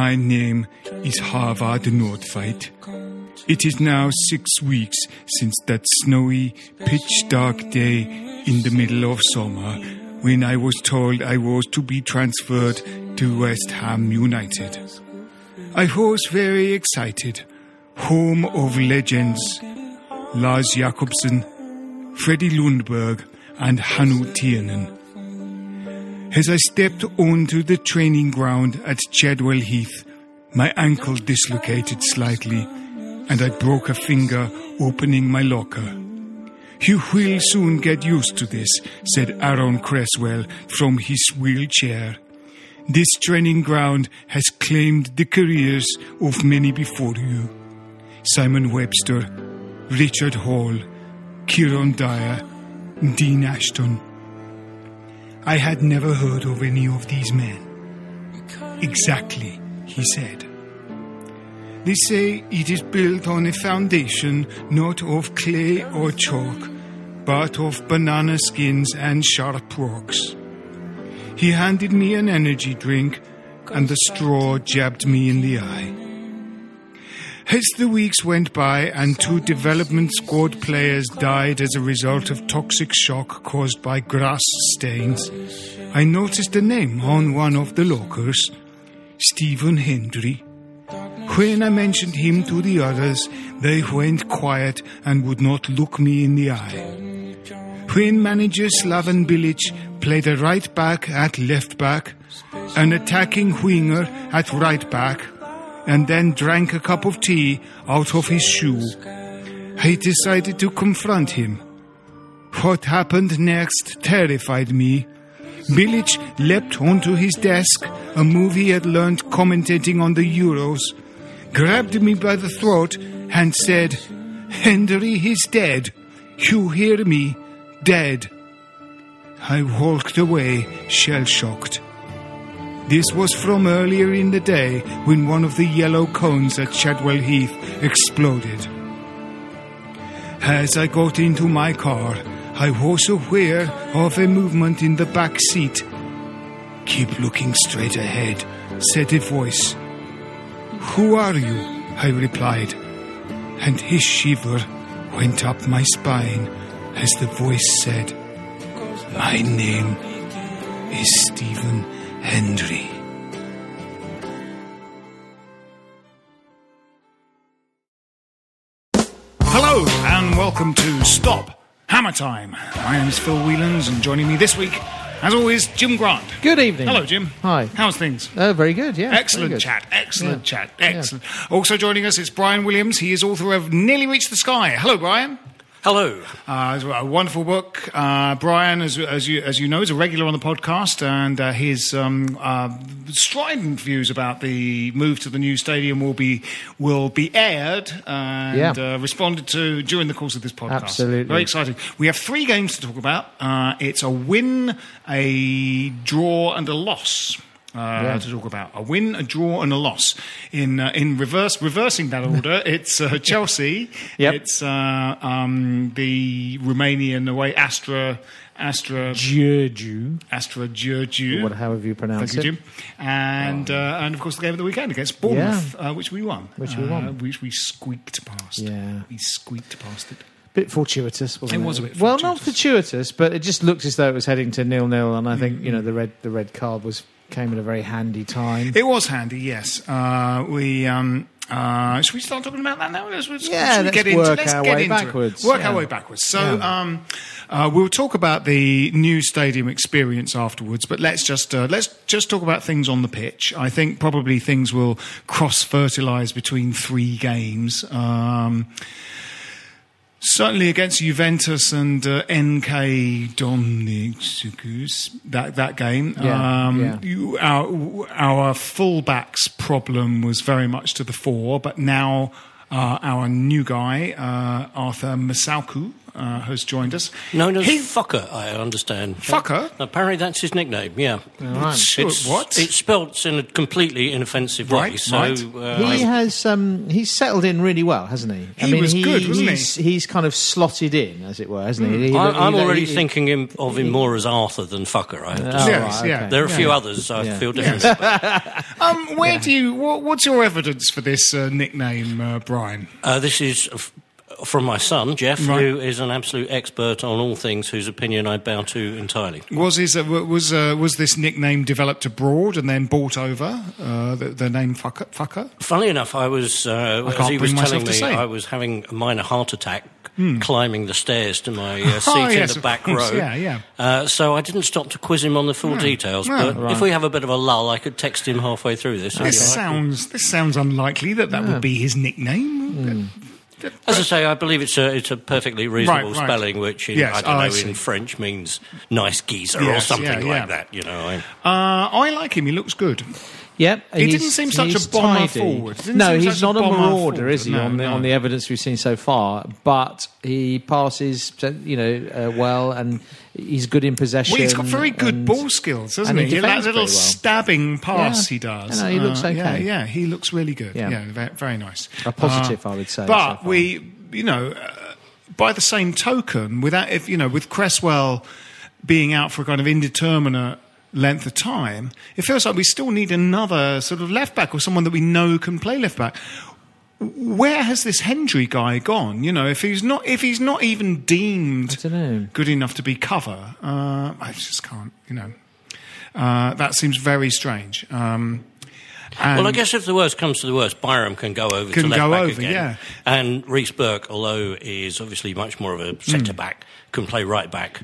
My name is Havard Nordtveit. It is now 6 weeks since that snowy, pitch-dark day in the middle of summer when I was told I was to be transferred to West Ham United. I was very excited. Home of legends Lars Jacobsen, Freddie Ljungberg and Hannu Tiernan. As I stepped onto the training ground at Chadwell Heath, my ankle dislocated slightly and I broke a finger opening my locker. "You will soon get used to this," said Aaron Cresswell from his wheelchair. "This training ground has claimed the careers of many before you. Simon Webster, Richard Hall, Kieran Dyer, Dean Ashton." I had never heard of any of these men. "Exactly," he said. "They say it is built on a foundation not of clay or chalk, but of banana skins and sharp rocks." He handed me an energy drink, and the straw jabbed me in the eye. As the weeks went by and 2 development squad players died as a result of toxic shock caused by grass stains, I noticed a name on one of the lockers, Stephen Hendry. When I mentioned him to the others, they went quiet and would not look me in the eye. When manager Slaven Bilic played a right back at left back, an attacking winger at right back, and then drank a cup of tea out of his shoe, I decided to confront him. What happened next terrified me. Bilic leapt onto his desk, a move he had learned commentating on the Euros, grabbed me by the throat and said, "Hendry is dead. You hear me? Dead." I walked away, shell-shocked. This was from earlier in the day when one of the yellow cones at Chadwell Heath exploded. As I got into my car, I was aware of a movement in the back seat. "Keep looking straight ahead," said a voice. "Who are you?" I replied, and his shiver went up my spine as the voice said, "My name is Stephen Hendry." Hello and welcome to Stop Hammer Time. My name's Phil Whelans, and joining me this week, as always, Jim Grant. Good evening. Hello, Jim. Hi. How's things? Very good, yeah. Excellent good. Excellent. Also joining us is Brian Williams. He is author of Nearly Reached the Sky. Hello, Brian. Hello. It's a wonderful book. Brian, as you know, is a regular on the podcast, and his strident views about the move to the new stadium will be aired and responded to during the course of this podcast. Absolutely, very exciting. We have three games to talk about. It's a win, a draw, and a loss. To talk about a win, a draw, and a loss in reverse. Reversing that order, it's Chelsea. Yep. It's the Romanian away Astra Giurgiu. However you pronounce it. Thank you, Jim. And of course the game of the weekend against Bournemouth, which we won. Which we squeaked past. Yeah, we squeaked past it. Bit fortuitous, wasn't it? It was a bit fortuitous. Well, not fortuitous, but it just looked as though it was heading to 0-0, and I think the red card came at a very handy time. It was handy, yes. Should we start talking about that now? Let's work our way backwards. So we'll talk about the new stadium experience afterwards, but let's just talk about things on the pitch. I think probably things will cross-fertilise between three games. Certainly against Juventus and NK Domžale, that game. Our full-back's problem was very much to the fore, but now our new guy, Arthur Masuaku, has joined us. No, Fucker, I understand. Fucker? Apparently that's his nickname, yeah. Right. It's spelt in a completely inoffensive way. He has he's settled in really well, hasn't he? He was good, wasn't he? He's kind of slotted in, as it were, hasn't he? I'm already thinking of him more as Arthur than Fucker, I have to say. Yes, right, okay. There are a few others I feel different about. What's your evidence for this nickname, Brian? This is from my son, Jeff, who is an absolute expert on all things, whose opinion I bow to entirely. Was this nickname developed abroad and then bought over, the name Fucker? Funnily enough, I was, as he was telling me, I was having a minor heart attack climbing the stairs to my seat in the back row. Yeah. So I didn't stop to quiz him on the full details, but if we have a bit of a lull, I could text him halfway through this. This sounds unlikely that would be his nickname. As I say, I believe it's a perfectly reasonable spelling, which in French means nice geezer or something like that. You know, I like him. He looks good. Yep. He didn't seem such a bomber forward. No, he's not a marauder, is he? On the evidence we've seen so far, but he passes, well, and he's good in possession. Well, he's got very good ball skills, hasn't he? That little stabbing pass he does. He looks okay. Yeah, he looks really good. Yeah, very nice. A positive, I would say. But by the same token, with Cresswell being out for a kind of indeterminate length of time, it feels like we still need another sort of left-back or someone that we know can play left-back. Where has this Hendry guy gone? You know, if he's not even deemed good enough to be cover, I just can't, that seems very strange. Well, I guess if the worst comes to the worst, Byram can go over to left-back again. Yeah. And Reece Burke, although is obviously much more of a centre-back, can play right-back.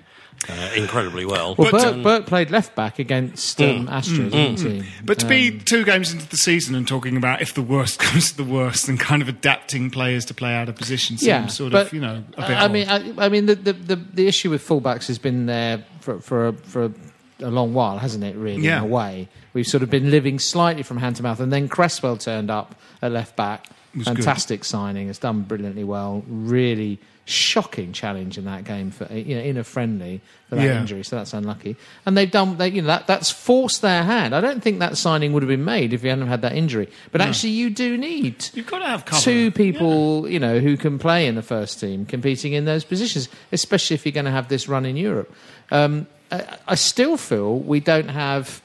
Incredibly well. Well, Burke played left-back against Astra, didn't he? But to be two games into the season and talking about if the worst comes to the worst and kind of adapting players to play out of position seems a bit odd. I mean, the issue with full-backs has been there for a long while, hasn't it, really, in a way? We've sort of been living slightly from hand to mouth, and then Cresswell turned up at left-back. Fantastic signing. Has done brilliantly well. Really shocking challenge in that game for in a friendly for that injury. So that's unlucky. And they've done that's forced their hand. I don't think that signing would have been made if you hadn't had that injury. But actually, you do need two people who can play in the first team competing in those positions, especially if you're going to have this run in Europe. I still feel we don't have.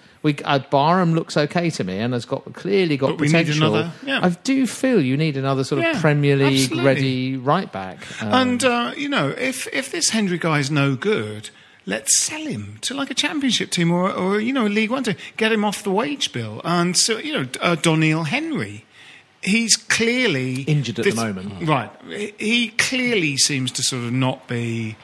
Byram looks okay to me and has clearly got potential. I do feel you need another sort of Premier League ready right back. If this Hendry guy is no good, let's sell him to like a Championship team or a League One team. Get him off the wage bill. And so Doneil Hendry. He's clearly injured at the moment. Right, he clearly seems to sort of not be.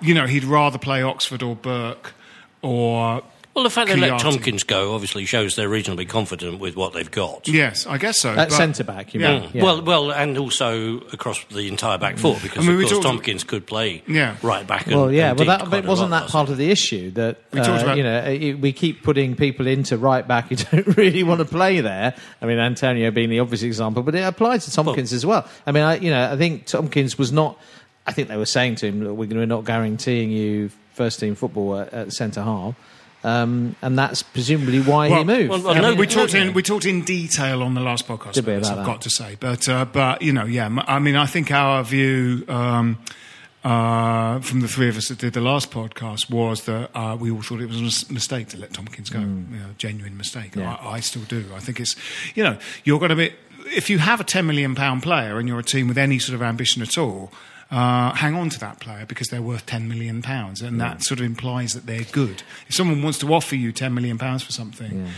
He'd rather play Oxford or Burke or Well, the fact they let Tomkins go obviously shows they're reasonably confident with what they've got. Yes, I guess so. At centre-back, you mean? Yeah. Well, and also across the entire back four, because, of course, Tomkins could play right-back. Well, yeah, but wasn't that part of the issue? That we keep putting people into right-back who don't really want to play there. I mean, Antonio being the obvious example, but it applies to Tomkins as well. I mean, I think Tomkins was not... I think they were saying to him, look, we're not guaranteeing you first-team football at centre-half. And that's presumably why he moved. We talked in detail on the last podcast about this, I've got to say. But I mean, I think our view from the three of us that did the last podcast was that we all thought it was a mistake to let Tomkins go. A genuine mistake. Yeah. I still do. I think it's, you're going to be... If you have a £10 million player and you're a team with any sort of ambition at all... hang on to that player because they're worth £10 million, and that sort of implies that they're good. If someone wants to offer you £10 million for something,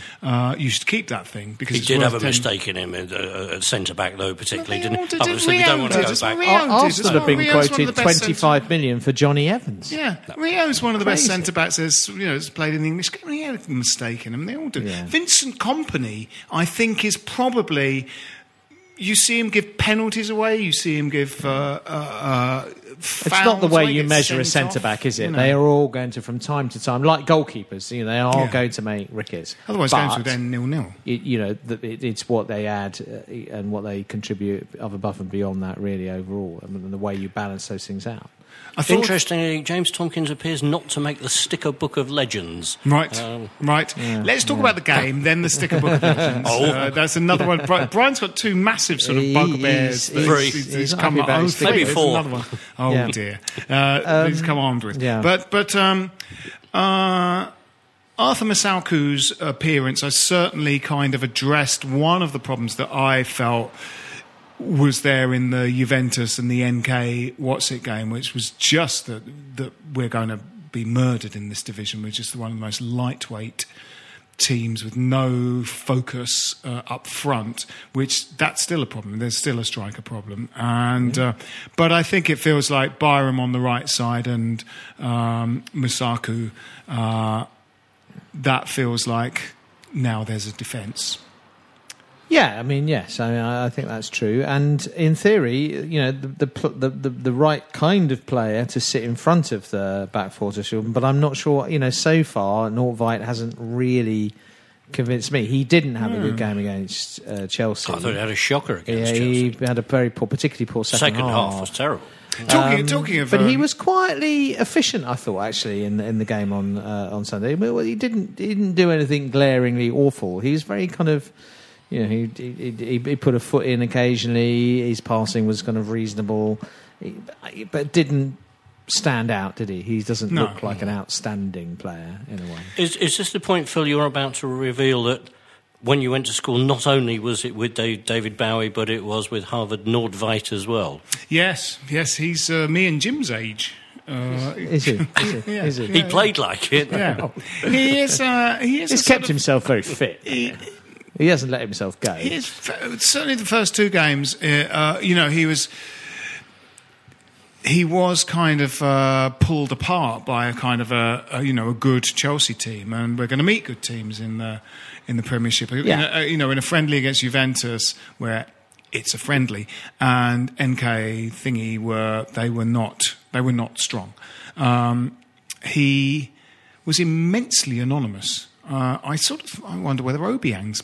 you should keep that thing because it's worth. He did have a mistake in him at centre-back, though, particularly. Obviously, we don't want to go back. Arsenal have been quoted £25 million for Johnny Evans. Yeah, Rio's one of the best centre-backs that's played in the English game. He had a mistake in him. They all do. Yeah. Vincent Kompany, I think, is probably... You see him give penalties away. You see him give fouls. It's not the way you measure a centre-back, is it? They are all going to, from time to time, like goalkeepers, they are going to make rickets. Otherwise, games would end 0-0. It's what they add and what they contribute above and beyond that, really, overall, and the way you balance those things out. Interestingly, James Tomkins appears not to make the sticker book of legends. Right. Yeah, let's talk about the game, then the sticker book of legends. That's another one. Brian's got two massive sort of bugbears. He's come up with maybe four. Another one. Dear. He's come armed with. Yeah. But Arthur Masuaku's appearance, I certainly kind of addressed one of the problems that I felt was there in the Juventus and the NK Domžale game, which was just that we're going to be murdered in this division. We're just one of the most lightweight teams with no focus up front, that's still a problem. There's still a striker problem. But I think it feels like Byram on the right side and Masuaku, that feels like now there's a defence. Yeah, I mean, yes, I think that's true. And in theory, the right kind of player to sit in front of the back four to shoot. But I'm not sure, so far, Nordtveit hasn't really convinced me. He didn't have a good game against Chelsea. I thought he had a shocker against Chelsea. He had a particularly poor second half. Second half was terrible. Talking of, but he was quietly efficient, I thought, actually, in the game on Sunday. He didn't do anything glaringly awful. He was very kind of... he put a foot in occasionally. His passing was kind of reasonable, but didn't stand out, did he? He doesn't look like an outstanding player in a way. Is this the point, Phil? You're about to reveal that when you went to school, not only was it with David Bowie, but it was with Havard Nordtveit as well. Yes, he's me and Jim's age. Is he? He played like it. Yeah. He's kept himself very fit. He hasn't let himself go. He is, certainly the first two games, he was kind of pulled apart by a kind of a good Chelsea team, and we're going to meet good teams in the Premiership. Yeah. In a friendly against Juventus, where it's a friendly, and NK thingy were not strong. He was immensely anonymous. I wonder whether Obiang's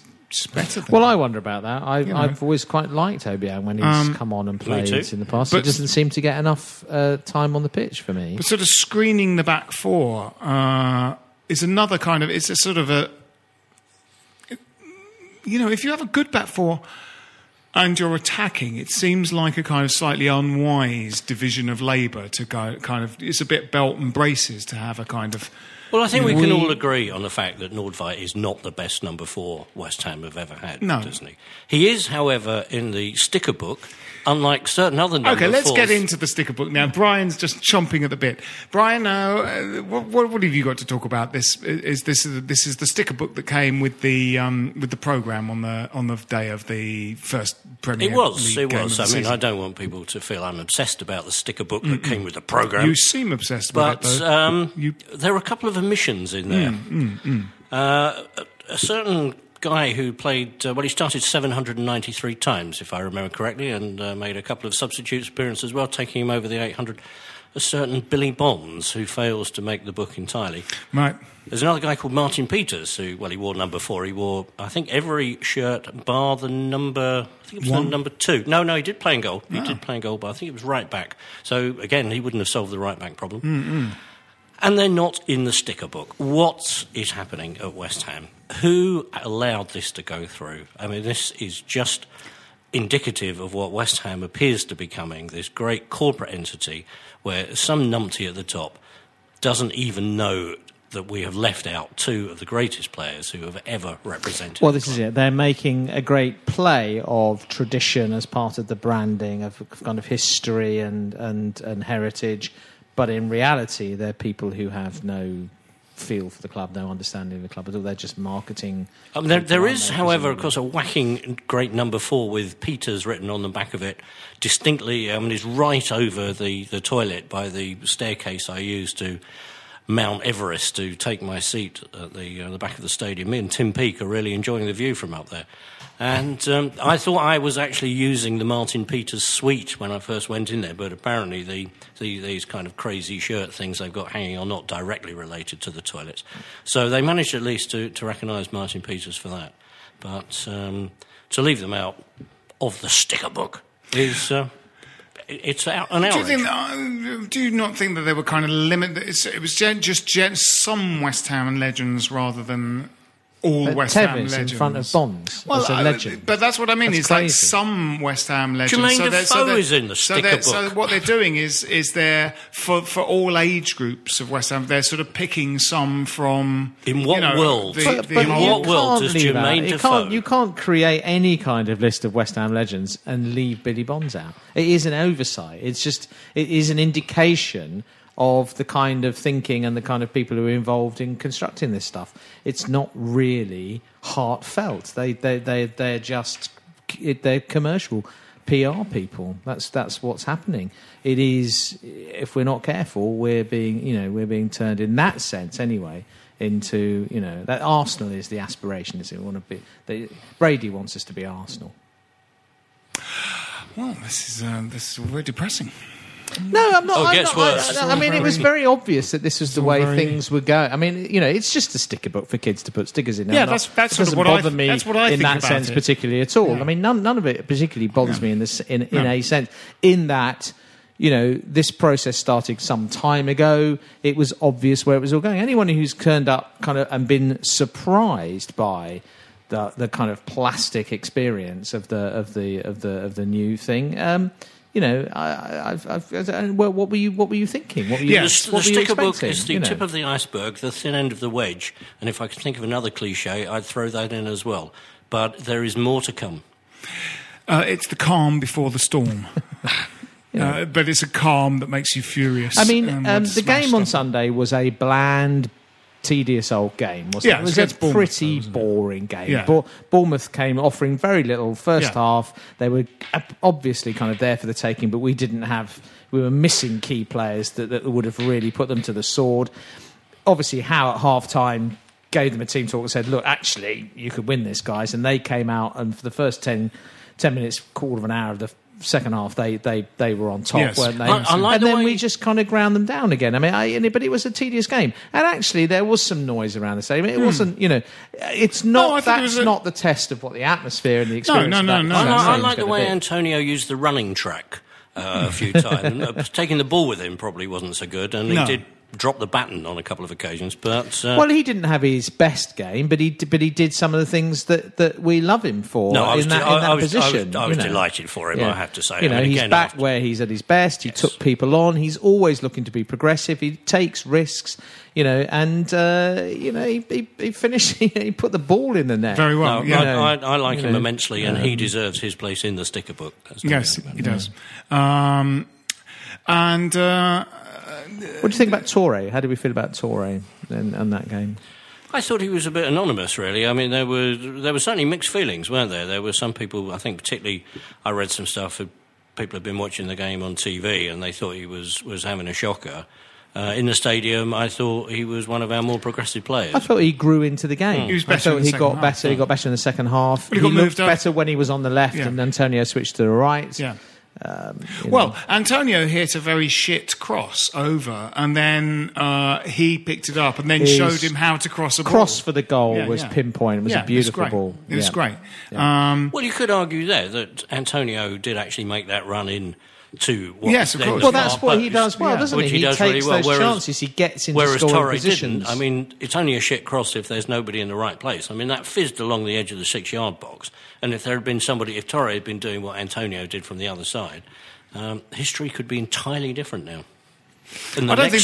better than I wonder about that. I've always quite liked Obiang when he's come on and played in the past. He doesn't seem to get enough time on the pitch for me. But sort of screening the back four is another kind of... It's a sort of a... if you have a good back four and you're attacking, it seems like a kind of slightly unwise division of labour to go kind of... It's a bit belt and braces to have a kind of... Well, I think we can all agree on the fact that Nordtveit is not the best number 4 West Ham have ever had, doesn't he? He is, however, in the sticker book, unlike certain other numbers. Okay, let's get into the sticker book now. Brian's just chomping at the bit. Brian, what have you got to talk about? This is the sticker book that came with the programme on the day of the first Premier League. It was. I mean, I don't want people to feel I'm obsessed about the sticker book that came with the programme. You seem obsessed about it, though. There were a couple of omissions in there. A certain guy who played, he started 793 times, if I remember correctly, and made a couple of substitute appearances as well, taking him over the 800. A certain Billy Bonds, who fails to make the book entirely. Right. There's another guy called Martin Peters, who, he wore number 4. He wore, I think, every shirt bar the number, I think it was number 2. No, he did play in goal. He did play in goal, but I think it was right back. So, again, he wouldn't have solved the right back problem. And they're not in the sticker book. What is happening at West Ham? Who allowed this to go through? I mean, this is just indicative of what West Ham appears to be becoming, this great corporate entity where some numpty at the top doesn't even know that we have left out two of the greatest players who have ever represented. Well, this is it. They're making a great play of tradition as part of the branding, of kind of history and heritage. But in reality, they're people who have no feel for the club, no understanding of the club at all. They're just marketing. There is, however, of course, a whacking great number 4 with Peters written on the back of it distinctly. Is right over the toilet by the staircase I used to Mount Everest to take my seat at the back of the stadium. Me and Tim Peake are really enjoying the view from up there. And I thought I was actually using the Martin Peters suite when I first went in there, but apparently these kind of crazy shirt things they've got hanging are not directly related to the toilets. So they managed at least to recognise Martin Peters for that. But to leave them out of the sticker book is... It's an outrage. Do you not think that they were kind of limited? It was just some West Ham legends rather than all West Ham legends. Tevez in front of Bonds. Well, a legend. But that's what I mean. It's like some West Ham legends. Jermaine Defoe is in the sticker book. So what they're doing is they're for all age groups of West Ham. They're sort of picking some from in what world? But in what world does Jermaine Defoe? You can't create any kind of list of West Ham legends and leave Billy Bonds out. It is an oversight. It is an indication of the kind of thinking and the kind of people who are involved in constructing this stuff. It's not really heartfelt. They're commercial PR people. That's what's happening. It is, if we're not careful, we're being turned in that sense anyway into that Arsenal is the aspiration. Is it want to be? Brady wants us to be Arsenal. Well, this is very depressing. No, I'm not. Oh, it gets worse. I mean, it was very obvious that this was the way things were going. I mean, it's just a sticker book for kids to put stickers in. Yeah, that's sort of what I think. That's what I think about it. In that sense, particularly at all. Yeah. I mean, none of it particularly bothers me in this in a sense. In that, this process started some time ago. It was obvious where it was all going. Anyone who's turned up kind of and been surprised by the kind of plastic experience of the new thing. What were you thinking? What were you expecting? The sticker book is the tip of the iceberg, the thin end of the wedge. And if I could think of another cliche, I'd throw that in as well. But there is more to come. It's the calm before the storm. But it's a calm that makes you furious. I mean, the game on Sunday was a bland, tedious old game, wasn't it? It was a pretty boring game. Yeah. Bournemouth came offering very little first half. They were obviously kind of there for the taking, but we were missing key players that would have really put them to the sword. Obviously, Howe at half-time gave them a team talk and said, look, actually, you could win this, guys. And they came out, and for the first 10 minutes, quarter of an hour of the second half, they were on top, weren't they? We just kind of ground them down again. I mean, but it was a tedious game, and actually there was some noise around the stadium. It wasn't, it's not. No, that's not the test of what the atmosphere and the experience. No. I like the way Antonio used the running track a few times. Taking the ball with him probably wasn't so good, and he did dropped the baton on a couple of occasions. But well, he didn't have his best game, but he did some of the things that we love him for. No, I was in that position. I was delighted for him. Yeah. I have to say, he's again, back where he's at his best. He took people on. He's always looking to be progressive. He takes risks. He finished. He put the ball in the net very well. I like him immensely, and he deserves his place in the sticker book. Yes, he does. What do you think about Töre? How did we feel about Töre and that game? I thought he was a bit anonymous, really. I mean, there were certainly mixed feelings, weren't there? There were some people, I think particularly, I read some stuff, people had been watching the game on TV and they thought he was having a shocker. In the stadium, I thought he was one of our more progressive players. I thought he grew into the game. He was better. I thought he got better in the second half. But he moved better when he was on the left and Antonio switched to the right. Yeah. Antonio hit a very shit cross over, and then he picked it up, and then showed him how to cross a ball. Cross for the goal was pinpoint. It was a beautiful ball. It was great. Yeah. Well, you could argue there that Antonio did actually make that run in. To what yes, of course. Well, that's what he does well, doesn't he? He takes really well. Those chances. He gets into scoring positions. I mean, it's only a shit cross if there's nobody in the right place. I mean, that fizzed along the edge of the 6-yard box. And if there had been somebody, if Töre had been doing what Antonio did from the other side, history could be entirely different now. I don't think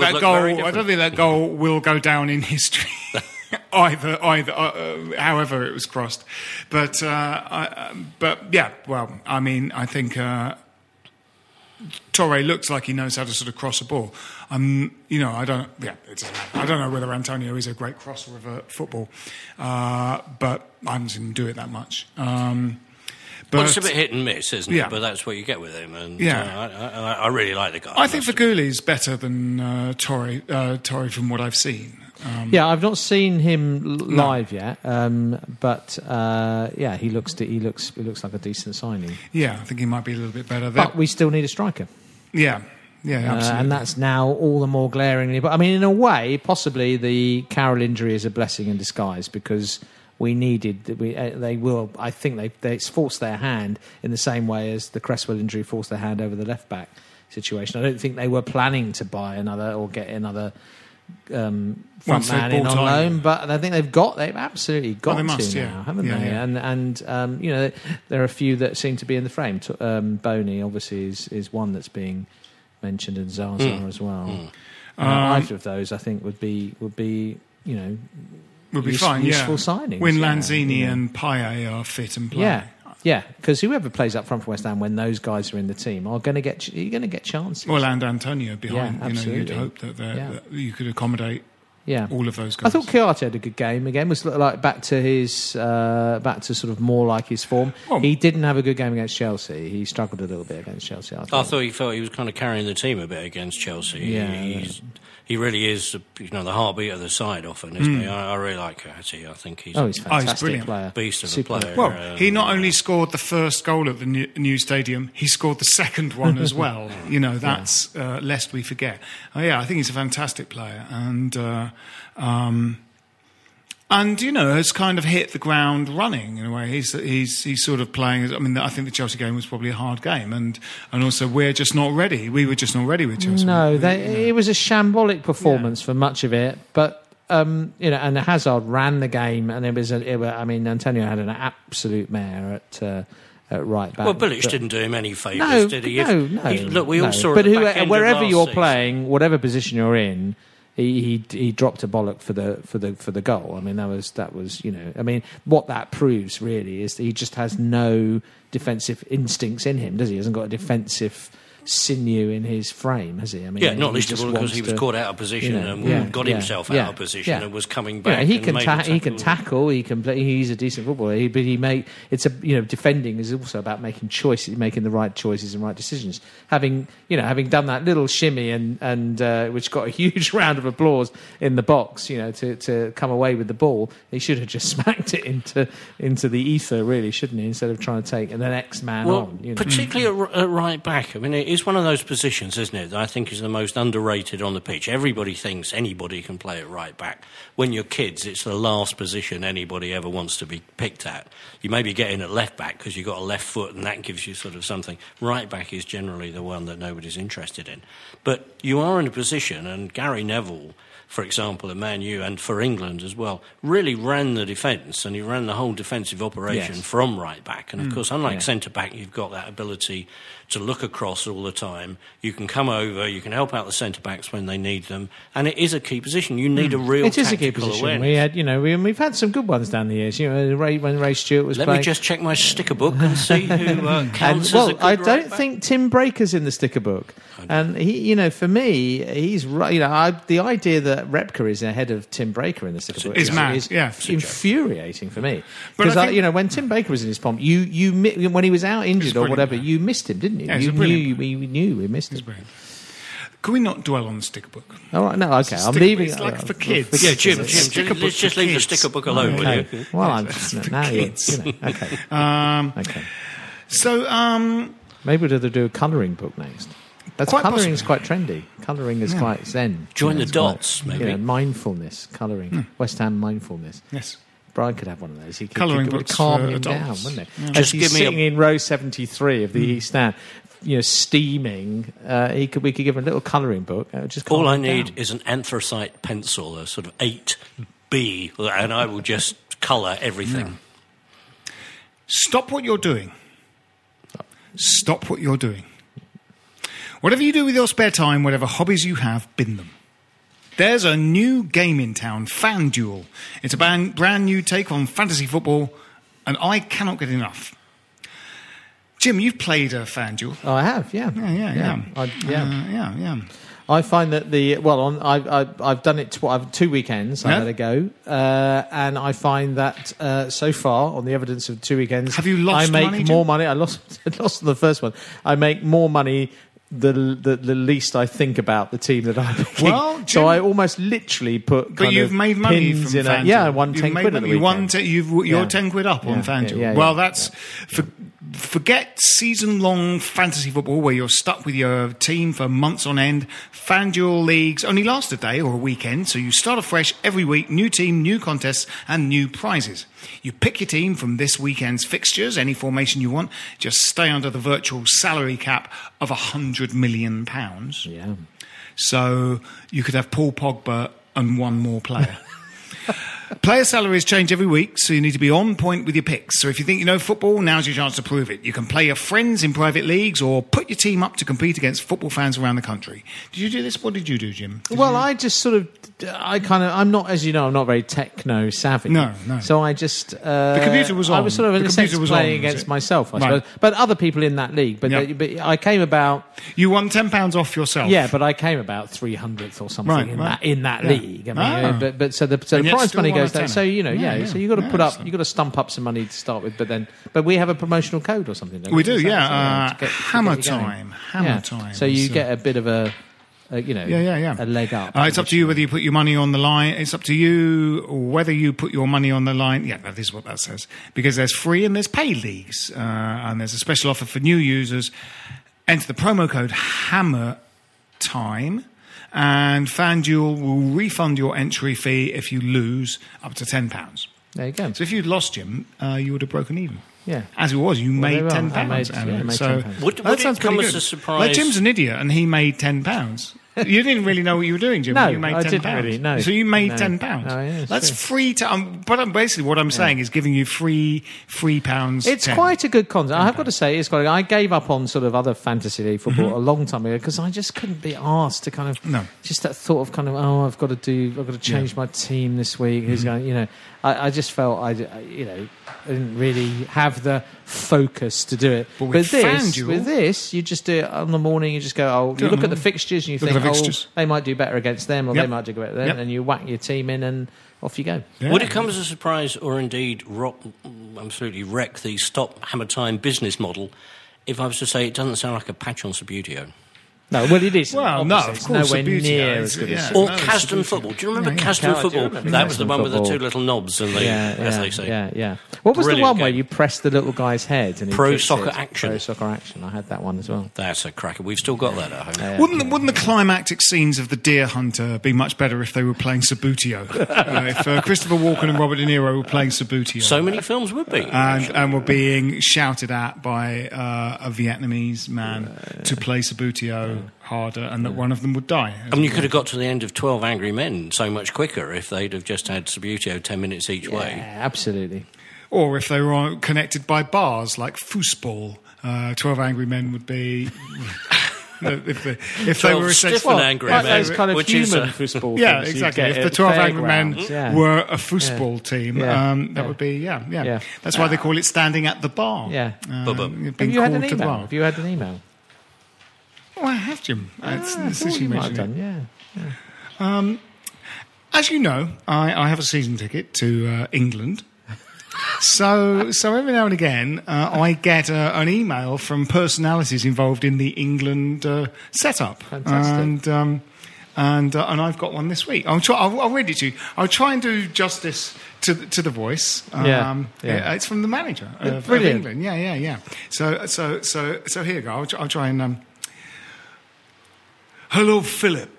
that goal will go down in history. However it was crossed, I think Töre looks like he knows how to sort of cross a ball. I don't know whether Antonio is a great crosser of football, but I haven't seen him do it that much. But it's a bit hit and miss, isn't it? But that's what you get with him. And I really like the guy. I think Faguli's better than Töre from what I've seen. I've not seen him live yet, he looks like a decent signing. Yeah, I think he might be a little bit better there. But we still need a striker. Yeah, yeah, absolutely. And that's now all the more glaringly. But I mean, in a way, possibly the Carroll injury is a blessing in disguise because we needed. I think they forced their hand in the same way as the Cresswell injury forced their hand over the left back situation. I don't think they were planning to buy another or get another. Front man in on loan, but I think they've absolutely got to now, haven't they? Yeah. And there are a few that seem to be in the frame. Boney obviously is one that's being mentioned, and Zaza as well. Either of those, I think, would be useful signings. When Lanzini and Paye are fit and play. Yeah. Yeah, because whoever plays up front for West Ham when those guys are in the team are going to get chances. Well, and Antonio behind, you'd hope that you could accommodate all of those guys. I thought Kouyaté had a good game again. Was like back to sort of more like his form. Well, he didn't have a good game against Chelsea. He struggled a little bit against Chelsea. I thought he felt he was kind of carrying the team a bit against Chelsea. Yeah, he really is, the heartbeat of the side often, isn't he? I really like Kouyaté. I think he's a fantastic player. Beast of a player. Well, he not only scored the first goal at the new stadium, he scored the second one as well. That's lest we forget. Oh, yeah, I think he's a fantastic player. And has kind of hit the ground running in a way. He's sort of playing. I mean, I think the Chelsea game was probably a hard game, and also we're just not ready. We were just not ready with Chelsea. No, it was a shambolic performance for much of it. But and Hazard ran the game, and Antonio had an absolute mare at right back. Well, Bilic didn't do him any favours, did he? Saw it. But wherever you're playing, whatever position you're in. He dropped a bollock for the goal. I mean that was. I mean what that proves really is that he just has no defensive instincts in him, does he? He hasn't got a defensive sinew in his frame, has he? I mean, not least of all because he was caught out of position and got himself out of position and was coming back. Yeah, he can tackle. He can play. He's a decent footballer. Defending is also about making choices, making the right choices and right decisions. Having done that little shimmy and which got a huge round of applause in the box, to come away with the ball, he should have just smacked it into the ether, really, shouldn't he? Instead of trying to take the next man on. Particularly at right back. I mean. It's one of those positions, isn't it, that I think is the most underrated on the pitch. Everybody thinks anybody can play at right back. When you're kids, it's the last position anybody ever wants to be picked at. You maybe get in at left back because you've got a left foot and that gives you sort of something. Right back is generally the one that nobody's interested in. But you are in a position, and Gary Neville, for example, at Man U and for England as well, really ran the defence, and he ran the whole defensive operation from right back. And, of course, unlike centre-back, you've got that ability to look across all the time. You can come over, you can help out the centre-backs when they need them, and it is a key position. You need a real tactical awareness. It is a key position. Awareness. We had, we've had some good ones down the years. You know, when Ray Stewart was playing... Let me just check my sticker book and see who counts as a good right back. I don't think Tim Breaker's in the sticker book. And, for me, he's right. The idea that Repka is ahead of Tim Breaker in the sticker book is infuriating for me, because when Tim Baker was in his pomp, you when he was out injured or whatever, you missed him, didn't you? We knew we missed him. Brilliant. Can we not dwell on the sticker book? All right, no, okay. I'm leaving. It's like for kids. Yeah, Jim, let's just leave the sticker book alone, will you? Well, I'm just now. Okay. Okay. So maybe we'll do a colouring book next. Colouring is quite trendy. Colouring is quite zen. Join the dots, maybe. Mindfulness, colouring. West Ham mindfulness. Yes. Brian could have one of those. He could calm him down, wouldn't it? Yeah. Just he's sitting in row 73 of the East End, steaming. We could give him a little colouring book. Just all I need is an anthracite pencil, a sort of 8B, and I will just colour everything. Yeah. Stop what you're doing. Whatever you do with your spare time, whatever hobbies you have, bin them. There's a new game in town, FanDuel. It's a brand new take on fantasy football, and I cannot get enough. Jim, you've played FanDuel. Oh, I have, yeah. I find that I've done it. I've 2 weekends. I had a go, and I find that so far, on the evidence of 2 weekends, have you lost? I make more money. I lost on the first one. I make more money. The least I think about the team that I'm picking. Well, Jim, so I almost literally put. But you've made money from FanDuel. Yeah, I won £10 at the weekend. You're £10 up on FanDuel. Forget season-long fantasy football where you're stuck with your team for months on end. FanDuel leagues only last a day or a weekend, so you start afresh every week. New team, new contests, and new prizes. You pick your team from this weekend's fixtures, any formation you want. Just stay under the virtual salary cap of £100 million. Yeah. So you could have Paul Pogba and one more player. Player salaries change every week, so you need to be on point with your picks. So if you think you know football, now's your chance to prove it. You can play your friends in private leagues or put your team up to compete against football fans around the country. Did you do this? What did you do, Jim? I just sort of... I'm not very techno savvy. No. So I just... the computer was on. I was sort of in a sense playing against myself, I suppose. But other people in that league. But, but I came about... You won £10 off yourself. Yeah, but I came about 300th or something in that league. I mean, but so the prize money goes down. So, so you've got to you've got to stump up some money to start with. But we have a promotional code or something. Don't we do, yeah. Hammer time. So you get a bit of a... a leg up. It's up to you whether you put your money on the line. It's up to you whether you put your money on the line. Yeah, that is what that says. Because there's free and there's paid leagues. And there's a special offer for new users. Enter the promo code HAMMERTIME. And FanDuel will refund your entry fee if you lose up to £10. There you go. So if you'd lost, Jim, you would have broken even. Yeah. As it was, you made £10. Would it come as a surprise? Like, Jim's an idiot and he made £10. You didn't really know what you were doing, Jim. No, you made £10. Really, no. So you made £10. No, yeah, that's true. Free. But basically, what I'm saying is giving you free £10. It's quite a good concept. I have got to say, I gave up on sort of other fantasy league football a long time ago because I just couldn't be arsed to kind of just that thought of kind of I've got to change my team this week. Who's going? I just felt I didn't really have the focus to do it. But with this, you just do it on the morning. You just go, look at the fixtures and you think, they might do better against them, or they might do better against them, and you whack your team in and off you go. Yeah. Would it come as a surprise or indeed absolutely wreck the Stop Hammer Time business model if I was to say it doesn't sound like a patch on Subbuteo? No, well, it is. Well, no, of course, nowhere near as good as... Or Kasdan football. Do you remember Kasdan football? That was the one with the two little knobs, and as they say. Yeah, yeah. What was the one where you pressed the little guy's head? Pro Soccer Action. Pro Soccer Action. I had that one as well. That's a cracker. We've still got that at home. Wouldn't the climactic scenes of The Deer Hunter be much better if they were playing Subbuteo? If Christopher Walken and Robert De Niro were playing Subbuteo. So many films would be. And were being shouted at by a Vietnamese man to play Subbuteo. Harder, and that one of them would die. I mean, you could have got to the end of 12 Angry Men so much quicker if they'd have just had Subbuteo 10 minutes each way. Yeah, absolutely. Or if they were connected by bars like Foosball, 12 Angry Men would be... if they were Stephen Hendry, like those kind of human foosball. Yeah, exactly. If the 12 Angry Men were a foosball team, that would be That's why they call it standing at the bar. Yeah. Have you had an email? Oh, I have, Jim. Yeah. As you know, I have a season ticket to England. So every now and again, I get an email from personalities involved in the England setup. Fantastic. And I've got one this week. I'll read it to you. I'll try and do justice to the voice. It's from the manager of England. Yeah. So here you go. I'll try and. Hello, Philip.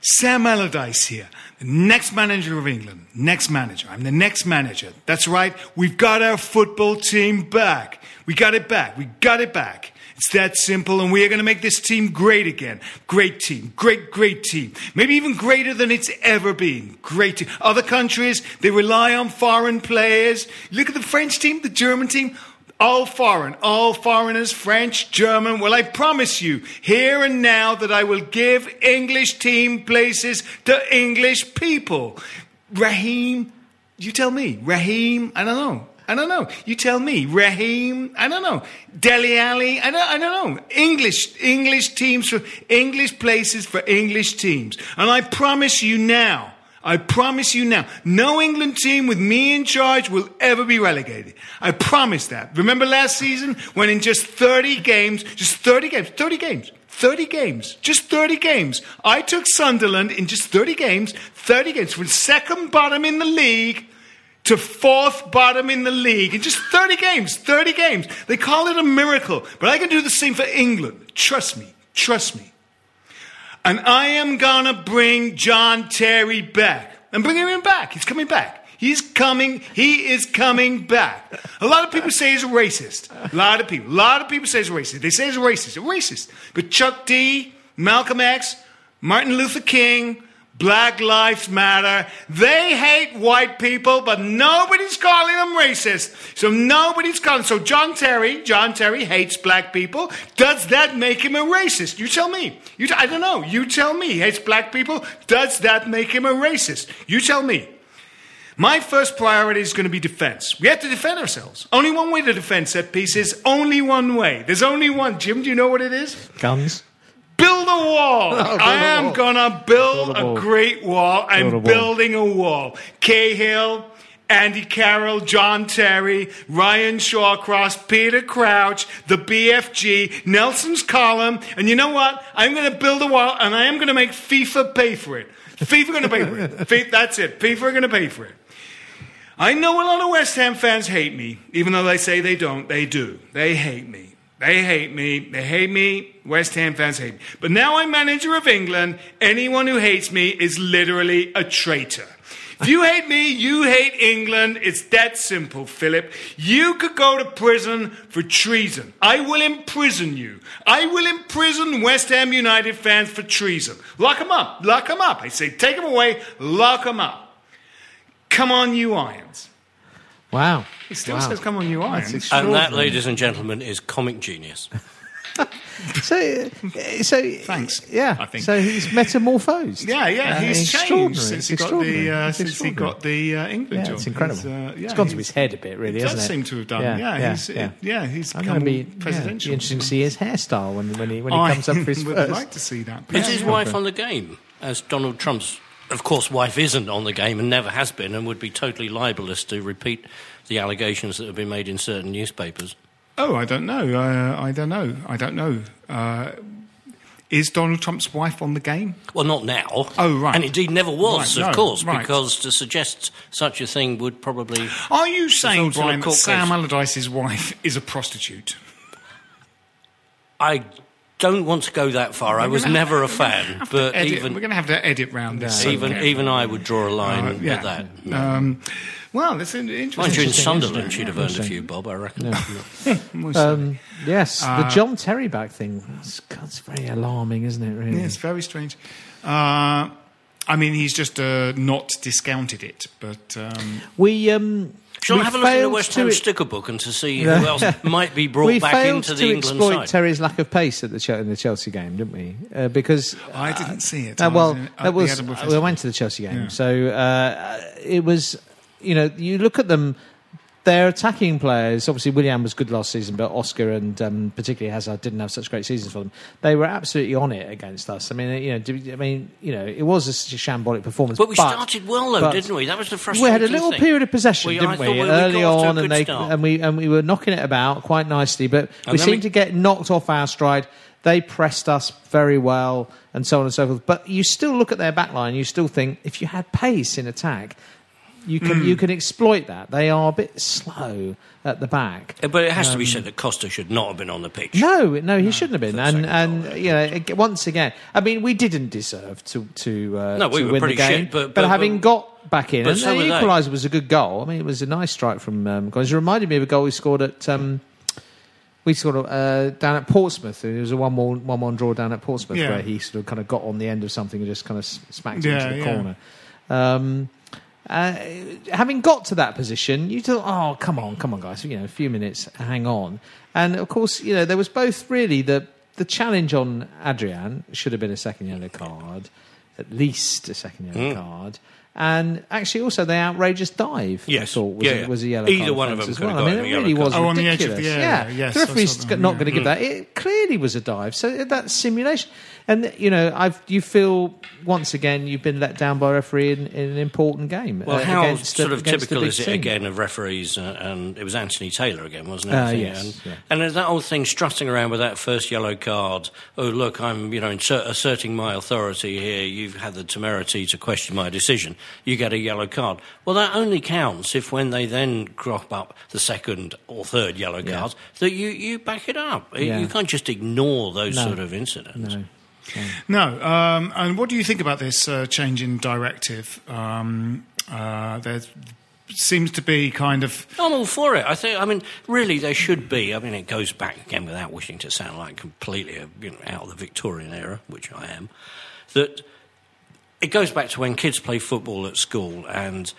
Sam Allardyce here, the next manager of England. Next manager. I'm the next manager. That's right. We've got our football team back. We got it back. It's that simple, and we are going to make this team great again. Great team. Great, great team. Maybe even greater than it's ever been. Great team. Other countries, they rely on foreign players. Look at the French team, the German team. All foreigners, French, German. Well, I promise you here and now that I will give English team places to English people. Raheem, you tell me. Raheem, I don't know. You tell me. Raheem, I don't know. Dele Alli, I don't know. English teams for English places for English teams. And I promise you now, no England team with me in charge will ever be relegated. I promise that. Remember last season when in just 30 games, I took Sunderland in just 30 games, from second bottom in the league to fourth bottom in the league in just 30 games. They call it a miracle, but I can do the same for England. Trust me. And I am going to bring John Terry back. I'm bringing him back. He's coming back. He is coming back. A lot of people say he's a racist. They say he's a racist. But Chuck D, Malcolm X, Martin Luther King, Black Lives Matter, they hate white people, but nobody's calling them racist. So John Terry hates black people. Does that make him a racist? You tell me. I don't know. You tell me. He hates black people. Does that make him a racist? You tell me. My first priority is going to be defense. We have to defend ourselves. Only one way to defend set pieces. Only one way. There's only one. Jim, do you know what it is? Guns. Build a wall. I am going to build a great wall. I'm building a wall. Cahill, Andy Carroll, John Terry, Ryan Shawcross, Peter Crouch, the BFG, Nelson's Column. And you know what? I'm going to build a wall, and I am going to make FIFA pay for it. That's it. FIFA are going to pay for it. I know a lot of West Ham fans hate me, even though they say they don't. They do. They hate me. West Ham fans hate me. But now I'm manager of England. Anyone who hates me is literally a traitor. If you hate me, you hate England. It's that simple, Philip. You could go to prison for treason. I will imprison you. I will imprison West Ham United fans for treason. Lock them up. I say take them away, lock them up. Come on, you Irons. Wow. It still says come on, you Irons. And that, ladies and gentlemen, is comic genius. Thanks. Yeah. I think. So he's metamorphosed. Yeah. He's changed since he got the England job. It's incredible. It's gone to his head a bit, really, hasn't it? Does seem to have done. He's become presidential. Interesting to see his hairstyle when he comes up for his first. I'd like to see that. Is his wife on the game as Donald Trump's? Of course, wife isn't on the game and never has been, and would be totally libelous to repeat the allegations that have been made in certain newspapers. Oh, I don't know. Is Donald Trump's wife on the game? Well, not now. Oh, right. And indeed never was, right, of no, course, right. Because to suggest such a thing would probably... Are you saying, Brian, that Sam Allardyce's wife is a prostitute? I don't want to go that far. I was never a fan. But even we're going to have to edit round this. Even I would draw a line at that. Yeah. Well, that's interesting. Mind you, in Sunderland, she'd have earned a few bob, I reckon. Yeah. Yes, the John Terry back thing. It's very alarming, isn't it, really? Yeah, it's very strange. I mean, he's just not discounted it, but... Shall I have a look at the West Ham sticker book and to see who else might be brought back into the England side? We failed to exploit Terry's lack of pace in the Chelsea game, didn't we? Because I didn't see it. We went to the Chelsea game, so it was. You know, you look at them; they're attacking players. Obviously, William was good last season, but Oscar and particularly Hazard didn't have such great seasons for them. They were absolutely on it against us. I mean, it was a shambolic performance. But we started well, though, didn't we? That was the frustrating thing. We had a little period of possession, didn't we? Early on, and we were knocking it about quite nicely, but we seemed to get knocked off our stride. They pressed us very well, and so on and so forth. But you still look at their backline, you still think if you had pace in attack. You can exploit that. They are a bit slow at the back. But it has to be said that Costa should not have been on the pitch. No, he shouldn't have been. And once again, I mean, we didn't deserve to win the game. Shit, but having got back in, and the equaliser was a good goal. I mean, it was a nice strike from guys. It reminded me of a goal we scored at. We sort of down at Portsmouth. It was a 1-1 draw down at Portsmouth where he sort of kind of got on the end of something and just kind of smacked it into the corner. Having got to that position, you thought, "Oh, come on, guys! You know, a few minutes, hang on." And of course, you know, there was both really the challenge on Adrian should have been a second yellow card, at least a second yellow card, and actually also the outrageous dive. Yes, I thought was a yellow. Either card one of them as well. I mean, it really was ridiculous. On the edge of the area. Yes, the referee's not going to give that. It clearly was a dive. So that simulation. And, you know, you feel, once again, you've been let down by a referee in an important game. Well, how sort of typical is it, again, of referees? And it was Anthony Taylor again, wasn't it? Yes. And that whole thing strutting around with that first yellow card. Oh, look, I'm, you know, asserting my authority here. You've had the temerity to question my decision. You get a yellow card. Well, that only counts if when they then crop up the second or third yellow cards that you back it up. Yeah. You can't just ignore those sort of incidents. No, and what do you think about this change in directive? There seems to be kind of... I'm all for it. I think, I mean, really there should be. I mean, it goes back again without wishing to sound like completely out of the Victorian era, which I am, that it goes back to when kids play football at school and...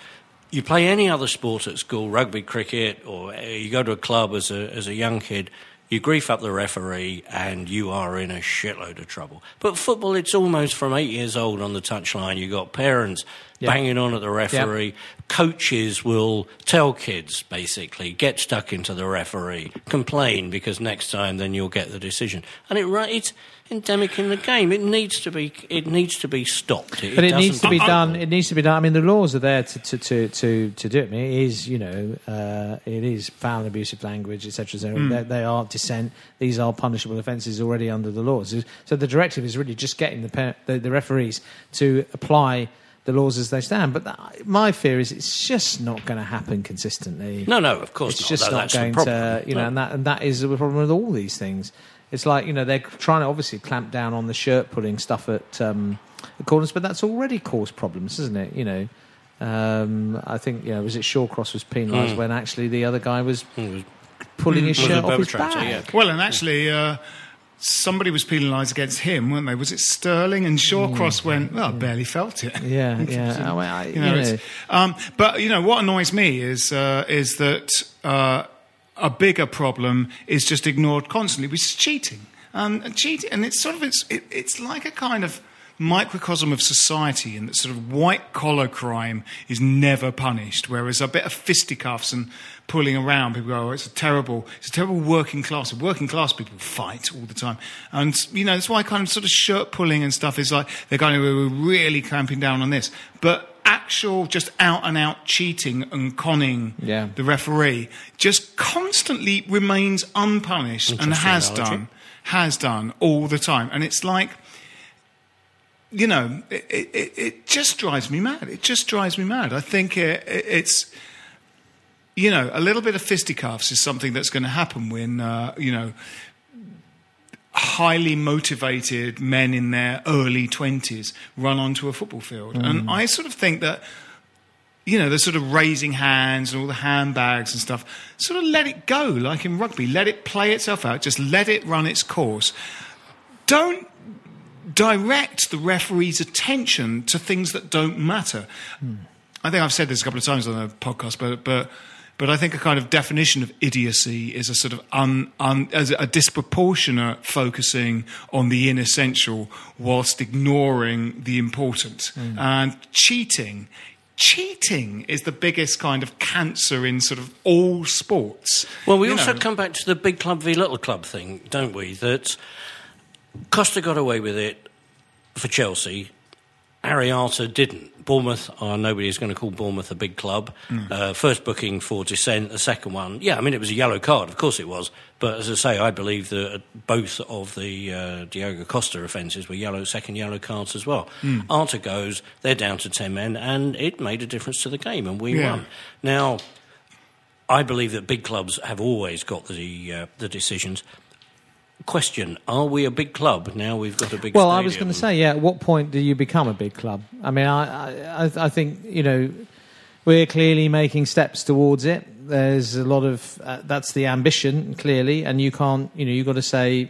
You play any other sport at school, rugby, cricket, or you go to a club as a young kid, you grief up the referee and you are in a shitload of trouble. But football, it's almost from 8 years old on the touchline. You've got parents banging on at the referee. Coaches will tell kids, basically, get stuck into the referee, complain because next time then you'll get the decision. And it's endemic in the game. It needs to be stopped. It needs to be done. I mean, the laws are there to do it. I mean, it is, you know, it is foul and abusive language, etc. They are dissent. These are punishable offences already under the laws. So the directive is really just getting the referees to apply the laws as they stand. But my fear is it's just not going to happen consistently. No, of course it's not. It's just not going to, you know, and that is the problem with all these things. It's like, you know, they're trying to obviously clamp down on the shirt-pulling stuff at corners, but that's already caused problems, isn't it? You know, I think, you know, was it Shawcross was penalised when actually the other guy was pulling his shirt off his back? Well, and actually... somebody was penalised against him, weren't they? Was it Sterling? And Shawcross went, well, I barely felt it. Yeah. Oh, well, but, you know, what annoys me is that a bigger problem is just ignored constantly, which is cheating. And it's sort of, it's like a kind of microcosm of society in that sort of white-collar crime is never punished, whereas a bit of fisticuffs and pulling around, people go, oh, it's a terrible working class. Working class people fight all the time. And, you know, that's why kind of sort of shirt pulling and stuff is like, they're going, we're really clamping down on this. But actual just out-and-out cheating and conning the referee just constantly remains unpunished and has done all the time. And it's like... you know, it just drives me mad. It just drives me mad. I think it's, you know, a little bit of fisticuffs is something that's going to happen when, you know, highly motivated men in their early 20s run onto a football field. Mm. And I sort of think that, you know, the sort of raising hands and all the handbags and stuff, sort of let it go, like in rugby. Let it play itself out. Just let it run its course. Don't direct the referee's attention to things that don't matter. Mm. I think I've said this a couple of times on the podcast, but I think a kind of definition of idiocy is a sort of a disproportionate focusing on the inessential whilst ignoring the important. Mm. And cheating is the biggest kind of cancer in sort of all sports. Well, we also come back to the big club v little club thing, don't we? That Costa got away with it for Chelsea. Arrieta didn't. Bournemouth, nobody's going to call Bournemouth a big club. Mm. First booking for dissent, the second one. Yeah, I mean, it was a yellow card, of course it was. But as I say, I believe that both of the Diogo Costa offences were second yellow cards as well. Mm. Arter goes, they're down to 10 men, and it made a difference to the game, and we won. Now, I believe that big clubs have always got the decisions. Question, are we a big club now we've got a big stadium? I was going to say, at what point do you become a big club? I mean, I think, you know, we're clearly making steps towards it. There's a lot of... that's the ambition, clearly, and you can't... You know, you've got to say...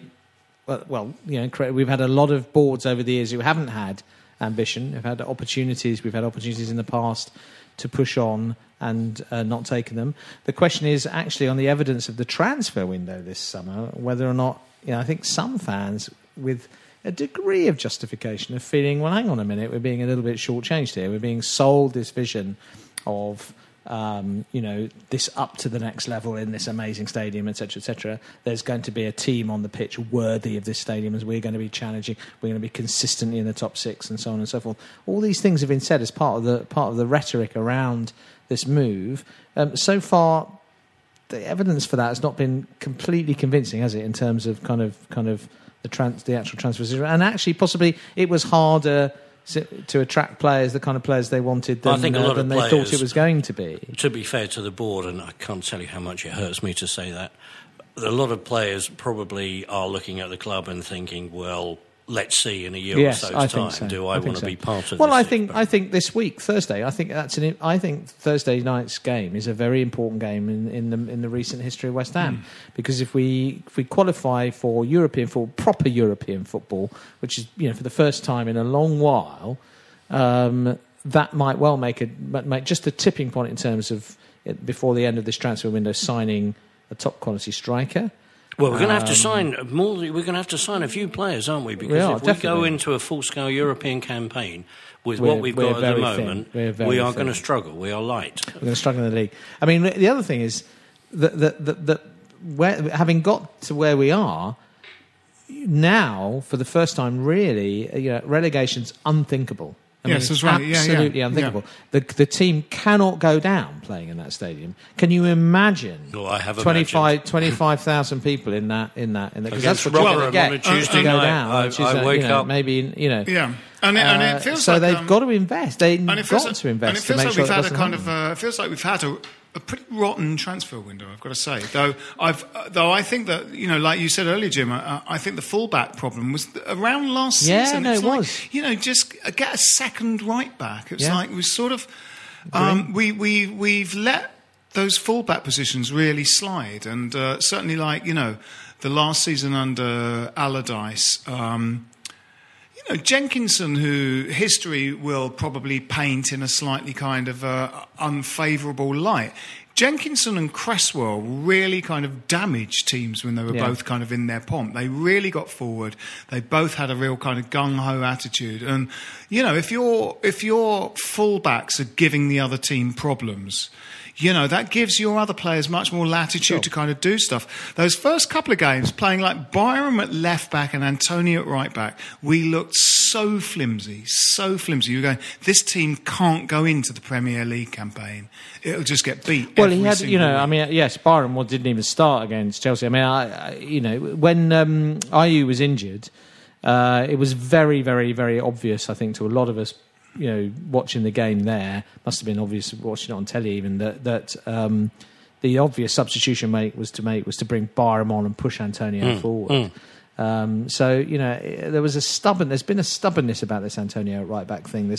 Well, you know, we've had a lot of boards over the years who haven't had ambition. We've had opportunities. We've had opportunities in the past to push on and not taken them. The question is actually on the evidence of the transfer window this summer, whether or not... You know, I think some fans, with a degree of justification, are feeling, well, hang on a minute, we're being a little bit shortchanged here. We're being sold this vision of, you know, this up to the next level in this amazing stadium, et cetera, et cetera. There's going to be a team on the pitch worthy of this stadium, as we're going to be challenging. We're going to be consistently in the top six, and so on and so forth. All these things have been said as part of the rhetoric around this move. So far, the evidence for that has not been completely convincing, has it, in terms of kind of the actual transfer? And actually, possibly, it was harder to attract players, the kind of players they wanted, than they thought it was going to be. To be fair to the board, and I can't tell you how much it hurts me to say that, a lot of players probably are looking at the club and thinking, well, let's see in a year or so's time, so. Do I want to be part of this? I think this week, Thursday, I think Thursday night's game is a very important game in the recent history of West Ham. Mm. Because if we qualify for European football, proper European football, which is, you know, for the first time in a long while, that might well make just the tipping point in terms of it, before the end of this transfer window, signing a top quality striker. Well, we're going to have to sign more. We're going to have to sign a few players, aren't we? Because if we go into a full-scale European campaign with what we've got at the moment, we are going to struggle. We are light. We're going to struggle in the league. I mean, the other thing is that having got to where we are now, for the first time, really, you know, relegation's unthinkable. Absolutely unthinkable. Yeah. The team cannot go down playing in that stadium. Can you imagine? Well, I have 25,000 people in that because that's what you're going to get. On a Tuesday night, I wake up. Maybe, you know. Yeah. And it feels so like, they've got to invest. They've got to invest. And it feels like we've had a kind of. It feels like we've had a pretty rotten transfer window, I've got to say. Though I think that, you know, like you said earlier, Jim, I think the fullback problem was around last season. Yeah, no, it was. You know, just get a second right back. It was like we sort of we've let those fullback positions really slide, and certainly, like, you know, the last season under Allardyce. You know, Jenkinson, who history will probably paint in a slightly kind of unfavourable light, Jenkinson and Cresswell really kind of damaged teams when they were both kind of in their pomp. They really got forward. They both had a real kind of gung-ho attitude. And, you know, if your fullbacks are giving the other team problems, you know, that gives your other players much more latitude to kind of do stuff. Those first couple of games, playing like Byram at left-back and Antonio at right-back, we looked so flimsy, so flimsy. You were going, this team can't go into the Premier League campaign. It'll just get beat. Well, Byram didn't even start against Chelsea. I mean, you know, when Ayew was injured... It was very, very, very obvious, I think, to a lot of us, you know, watching the game there. Must have been obvious watching it on telly even, that the obvious substitution was to bring Byram on and push Antonio forward. So, you know, there's been a stubbornness about this Antonio right-back thing.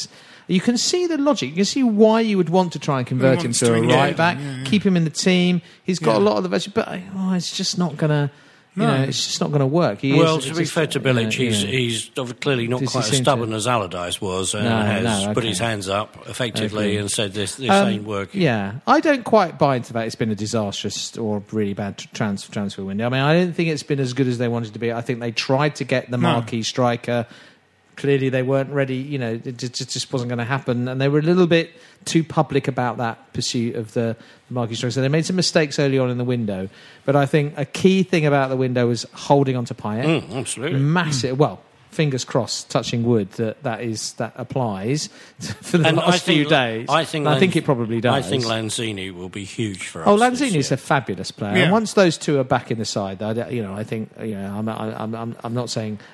You can see the logic. You can see why you would want to try and convert him to a right-back, keep him in the team. He's got a lot of the best, but it's just not going to... it's just not going to work. To be fair to Bilic, he's clearly not quite as stubborn as Allardyce was, and has put his hands up effectively and said this ain't working. Yeah, I don't quite buy into that. It's been a disastrous or really bad transfer window. I mean, I don't think it's been as good as they wanted to be. I think they tried to get the marquee striker. Clearly, they weren't ready. You know, it just wasn't going to happen, and they were a little bit too public about that pursuit of the marquee striker. So they made some mistakes early on in the window, but I think a key thing about the window was holding on to Payet. Absolutely, massive. Well, fingers crossed, touching wood, that applies for the few days. I think it probably does. I think Lanzini will be huge for us. Oh, Lanzini's a fabulous player. Yeah. And once those two are back in the side, I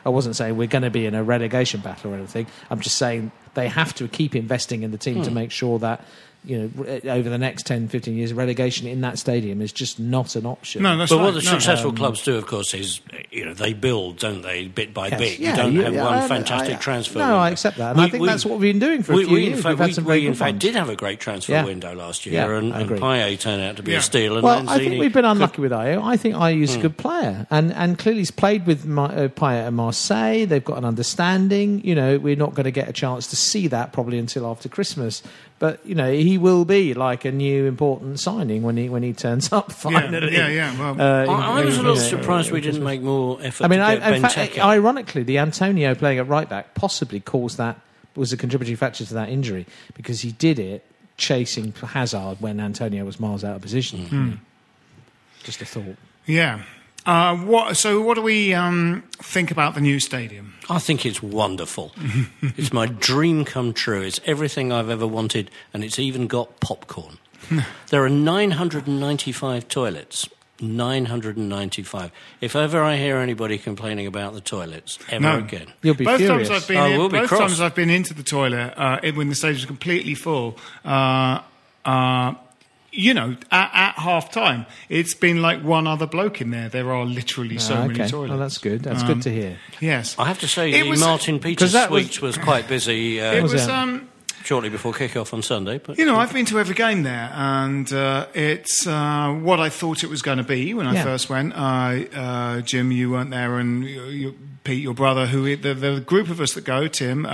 wasn't saying we're going to be in a relegation battle or anything. I'm just saying they have to keep investing in the team to make sure that, you know, over the next 10, 15 years, relegation in that stadium is just not an option. No, that's but right. What the successful clubs do, of course, is, you they build, don't they, bit by bit. Yeah, you don't have one fantastic transfer window. No, I accept that. And I think that's what we've been doing for a few years. We, in fact, did have a great transfer window last year, and Payet turned out to be a steal. And Lanzini, I think we've been unlucky with Ayew. I think Ayew's a good player, and clearly he's played with Payet and Marseille. They've got an understanding. You know, we're not going to get a chance to see that probably until after Christmas. But, you know, he will be like a new important signing when he turns up finally. Yeah. Well, I was a little surprised we didn't make more effort. I mean, ironically, the Antonio playing at right back possibly was a contributing factor to that injury, because he did it chasing Hazard when Antonio was miles out of position. Just a thought. Yeah. What do we think about the new stadium? I think it's wonderful. It's my dream come true. It's everything I've ever wanted, and it's even got popcorn. There are 995 toilets. 995. If ever I hear anybody complaining about the toilets again, you'll be furious. Both times I've been into the toilet when the stadium's completely full. You know, at half-time, it's been like one other bloke in there. There are literally many toilets. Well, that's good. That's good to hear. Yes. I have to say, Martin Peters' suite was quite busy shortly before kick-off on Sunday. But, you know, I've been to every game there, and it's what I thought it was going to be when I first went. Jim, you weren't there, and Pete, your brother, the group of us that go, Tim,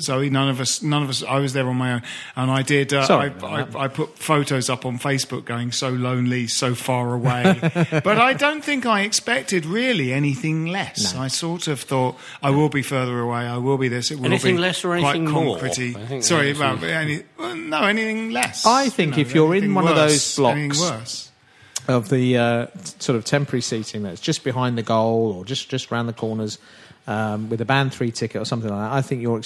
Zoe, none of us, I was there on my own, and I did, I put photos up on Facebook going, so lonely, so far away, but I don't think I expected really anything less. No. I sort of thought, I will be further away, I will be this, it will anything be less or anything quite more? Concrete. Sorry, anything less. I think if you're in one of those blocks... Anything worse. Of the sort of temporary seating that's just behind the goal or just round the corners, with a band 3 ticket or something like that, I think you're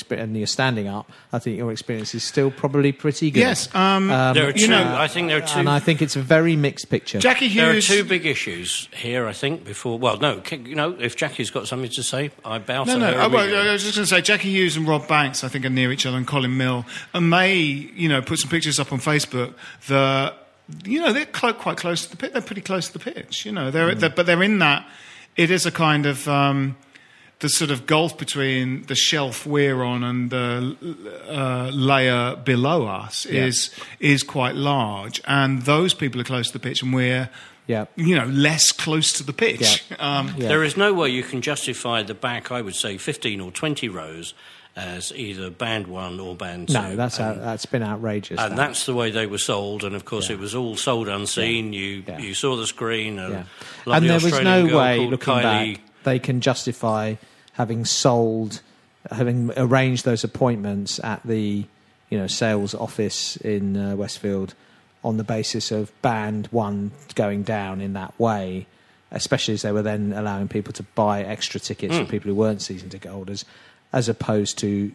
standing up. I think your experience is still probably pretty good. Yes, there are two. I think there are two, and I think it's a very mixed picture. Jackie Hughes. There are two big issues here. I think before, if Jackie's got something to say, I bow to her. I was just going to say Jackie Hughes and Rob Banks, I think, are near each other, and Colin Mill, and May, put some pictures up on Facebook. They're quite close to the pitch. They're pretty close to the pitch. But they're in that. It is a kind of the sort of gulf between the shelf we're on and the layer below us is quite large. And those people are close to the pitch, and we're less close to the pitch. Yeah. There is no way you can justify the back. I would say 15 or 20 rows. As either band 1 or band 2. No, that's been outrageous. And that's the way they were sold, and of course it was all sold unseen. Yeah. You saw the screen, and there was no way, looking back, they can justify having arranged those appointments at the sales office in Westfield on the basis of band 1 going down in that way. Especially as they were then allowing people to buy extra tickets for people who weren't season ticket holders, as opposed to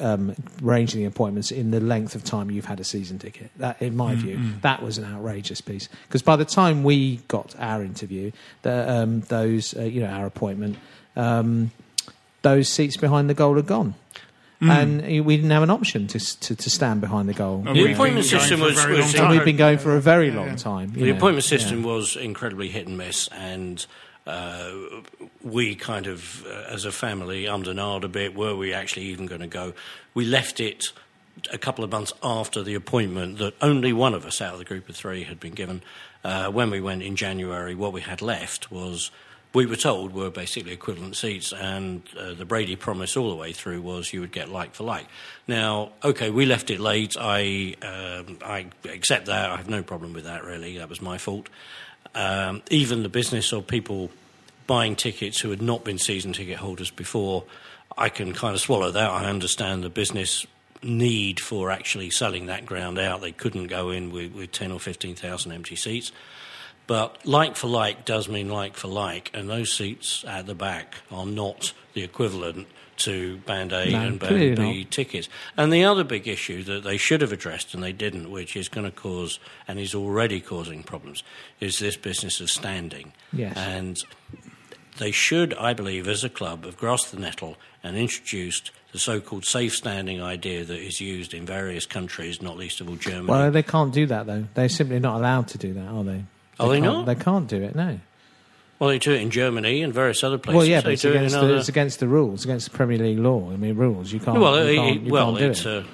arranging the appointments in the length of time you've had a season ticket. That, in my view, that was an outrageous piece. Because by the time we got our interview, our appointment, those seats behind the goal are gone. Mm. And we didn't have an option to stand behind the goal. The appointment system was we've been going for a very long time. The appointment system was incredibly hit and miss, and we kind of, as a family, ummed and ahed a bit. Were we actually even going to go? We left it a couple of months after the appointment that only one of us out of the group of three had been given. When we went in January, what we had left was... we were told were basically equivalent seats, and the Brady promise all the way through was you would get like for like. Now, OK, we left it late. I accept that. I have no problem with that, really. That was my fault. Even the business of people buying tickets who had not been season ticket holders before, I can kind of swallow that. I understand the business need for actually selling that ground out. They couldn't go in with 10 or 15,000 empty seats. But like for like does mean like for like, and those seats at the back are not the equivalent to Band A and Band B tickets. And the other big issue that they should have addressed and they didn't, which is going to cause and is already causing problems, is this business of standing. Yes. And they should, I believe, as a club, have grasped the nettle and introduced the so-called safe standing idea that is used in various countries, not least of all Germany. Well, they can't do that, though. They're simply not allowed to do that, are they? Are they not? They can't do it, no. Well, they do it in Germany and various other places. Well, yeah, but it's against the rules, against the Premier League law. I mean, rules, you can't do it.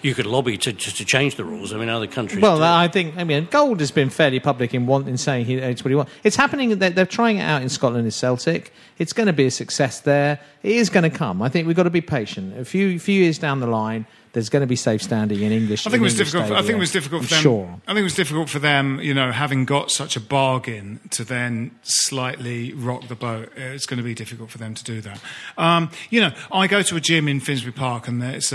You could lobby to change the rules. I mean, other countries do. I mean, Gold has been fairly public in saying it's what he wants. It's happening, they're trying it out in Scotland and Celtic. It's going to be a success there. It is going to come. I think we've got to be patient. A few years down the line, there's going to be safe standing in English. I think it was difficult for them, you know, having got such a bargain to then slightly rock the boat. It's going to be difficult for them to do that. You know, I go to a gym in Finsbury Park and it's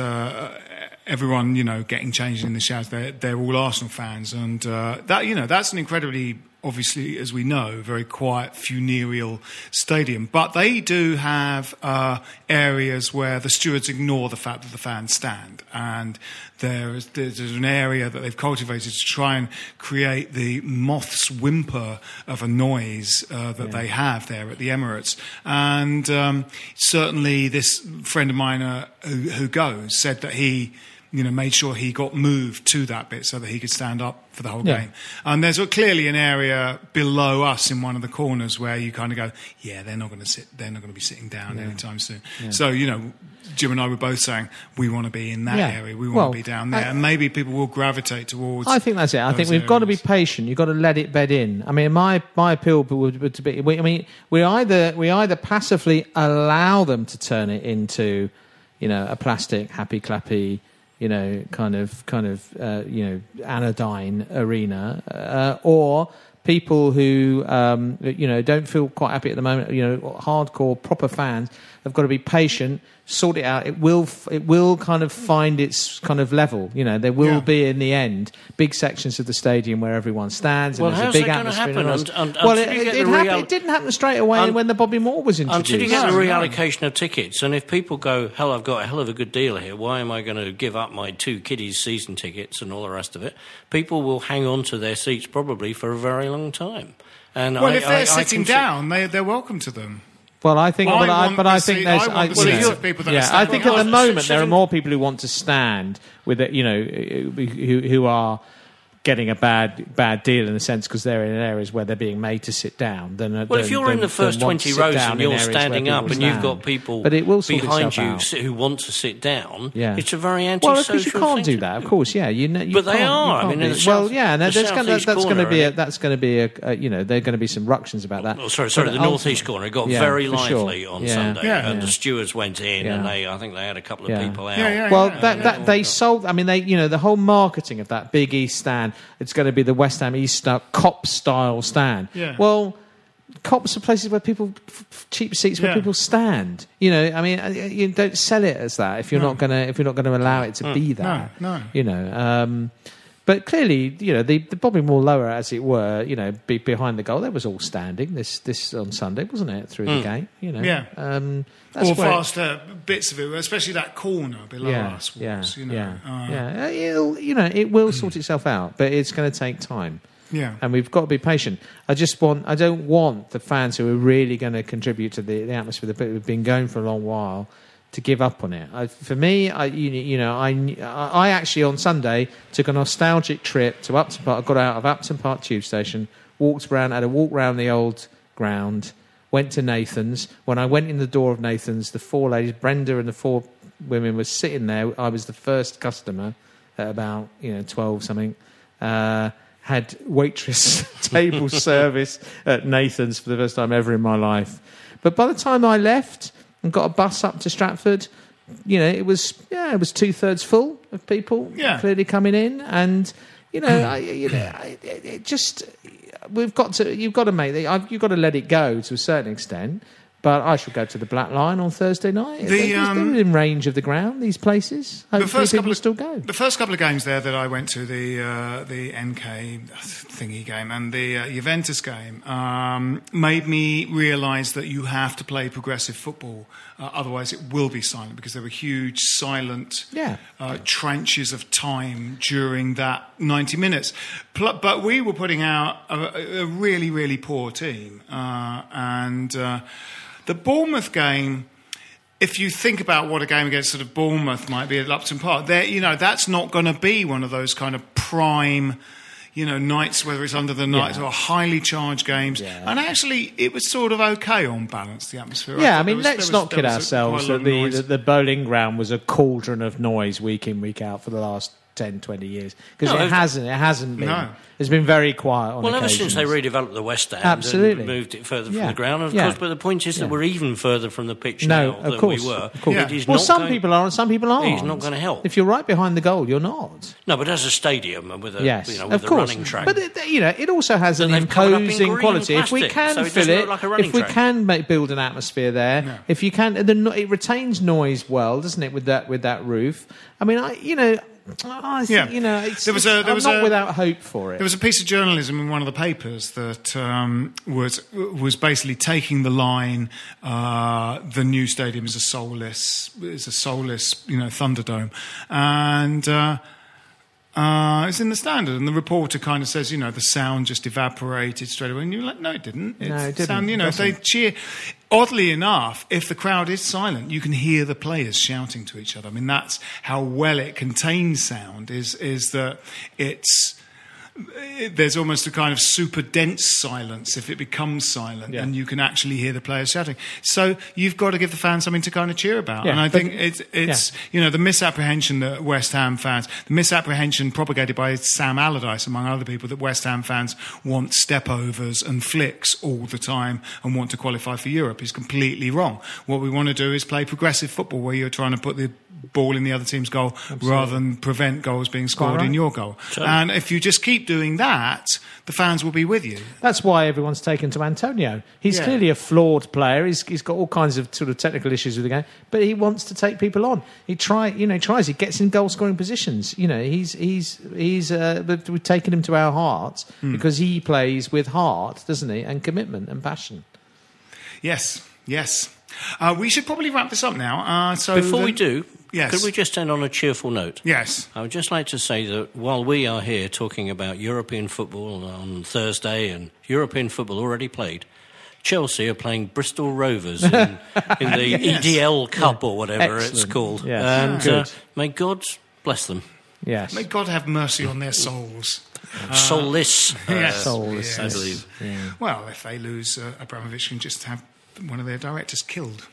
everyone, you know, getting changed in the showers. They're all Arsenal fans, and that, you know, that's an incredibly, obviously, as we know, very quiet, funereal stadium. But they do have areas where the stewards ignore the fact that the fans stand. And there's an area that they've cultivated to try and create the moth's whimper of a noise that they have there at the Emirates. And certainly this friend of mine who goes said that he... you know, made sure he got moved to that bit so that he could stand up for the whole game. And there's clearly an area below us in one of the corners where you kind of go, yeah, they're not going to sit, they're not going to be sitting down anytime soon. Yeah. So, you know, Jim and I were both saying we want to be in that area, we want to be down there, and maybe people will gravitate towards. I think that's it. I think we've got to be patient. You've got to let it bed in. I mean, my appeal would be. We either passively allow them to turn it into, you know, a plastic happy clappy, you know, kind of, you know, anodyne arena, or people who, you know, don't feel quite happy at the moment. You know, hardcore proper fans have got to be patient, sort it out. It will kind of find its kind of level. You know, there will be in the end big sections of the stadium where everyone stands. And well, how's that going to happen? It didn't happen straight away when the Bobby Moore was introduced. Until you get a reallocation of tickets, and if people go, "Hell, I've got a hell of a good deal here. Why am I going to give up my two kiddies' season tickets and all the rest of it?" People will hang on to their seats probably for a very long time. And if they're sitting down, they're welcome to them. Well, I think, I think at the moment there are more people who want to stand with it, you know, who are getting a bad deal in a sense because they're in areas where they're being made to sit down. If you're in the first 20 rows and you're standing up and you've got people behind you who want to sit down, it's a very anti-social thing. Well, because you can't do that, of course, yeah. But they are. I mean, well, yeah, that's going to be you know, there are going to be some ructions about that. Sorry, the northeast corner got very lively on Sunday, and the stewards went in and I think they had a couple of people out. Well, that they sold. I mean, they, you know, the whole marketing of that Big East stand. It's going to be the West Ham East cop-style stand. Yeah. Well, cops are places where people... cheap seats where people stand. You know, I mean, you don't sell it as that if you're not going to allow it to be that. No. You know, but clearly, you know, the Bobby Moore lower, as it were, you know, behind the goal, that was all standing this on Sunday, wasn't it, through the game? You know, all faster bits of it, especially that corner below us. You know, it will sort itself out, but it's going to take time. Yeah. And we've got to be patient. I don't want the fans who are really going to contribute to the atmosphere that we've been going for a long while to give up on it. I actually on Sunday took a nostalgic trip to Upton Park. I got out of Upton Park tube station, had a walk round the old ground, went to Nathan's. When I went in the door of Nathan's, the four ladies, Brenda and the four women, were sitting there. I was the first customer at about 12 something. Had waitress table service at Nathan's for the first time ever in my life. But by the time I left and got a bus up to Stratford, it was 2/3 full of people clearly coming in, and you've got to let it go to a certain extent. But I should go to the Black Lion on Thursday night. They're in range of the ground, these places. Hopefully people still go. The first couple of games there that I went to, the NK thingy game and the Juventus game, made me realise that you have to play progressive football. Otherwise, it will be silent, because there were huge silent tranches of time during that 90 minutes. But we were putting out a really, really poor team. The Bournemouth game, if you think about what a game against sort of Bournemouth might be at Upton Park, that's not going to be one of those kind of prime, nights, whether it's under the night or highly charged games. Yeah. And actually, it was sort of okay on balance, the atmosphere. Yeah, let's not kid ourselves that the bowling ground was a cauldron of noise week in, week out for the last 10, 20 years. Because it hasn't been. No. It's been very quiet on occasions. Ever since they redeveloped the West End and moved it further from the ground, of course, but the point is that we're even further from the pitch now than we were. Of course. Some people are and some people aren't. It's not going to help. If you're right behind the goal, you're not. No, but as a stadium and with a, with a running track. But, it also has an imposing quality. Plastic, if we can fill it, like if we can build an atmosphere there, if you can, it retains noise well, doesn't it, with that roof? I mean, I'm not without hope for it. There was a piece of journalism in one of the papers that was basically taking the line: the new stadium is a soulless, Thunderdome, and it's in the Standard. And the reporter kind of says, the sound just evaporated straight away. And you're like, no, it didn't. They cheer. Oddly enough, if the crowd is silent, you can hear the players shouting to each other. I mean, that's how well it contains sound, is that there's almost a kind of super dense silence if it becomes silent, and you can actually hear the players shouting. So you've got to give the fans something to kind of cheer about. Yeah, and I think it's the misapprehension that West Ham fans, the misapprehension propagated by Sam Allardyce, among other people, that West Ham fans want step-overs and flicks all the time and want to qualify for Europe is completely wrong. What we want to do is play progressive football, where you're trying to put the ball in the other team's goal, absolutely, rather than prevent goals being scored in your goal. Sure. And if you just keep doing that, the fans will be with you. That's why everyone's taken to Antonio. He's clearly a flawed player. He's got all kinds of sort of technical issues with the game, but he wants to take people on. He tries. He gets in goal scoring positions. We've taken him to our hearts because he plays with heart, doesn't he? And commitment and passion. Yes. We should probably wrap this up now. Before we do, could we just end on a cheerful note? Yes. I would just like to say that while we are here talking about European football on Thursday and European football already played, Chelsea are playing Bristol Rovers in the EDL Cup or whatever it's called. Yes. And may God bless them. Yes. May God have mercy on their souls. Soulless. Soulless, I believe. Yeah. Well, if they lose, Abramovich can just have one of their directors killed.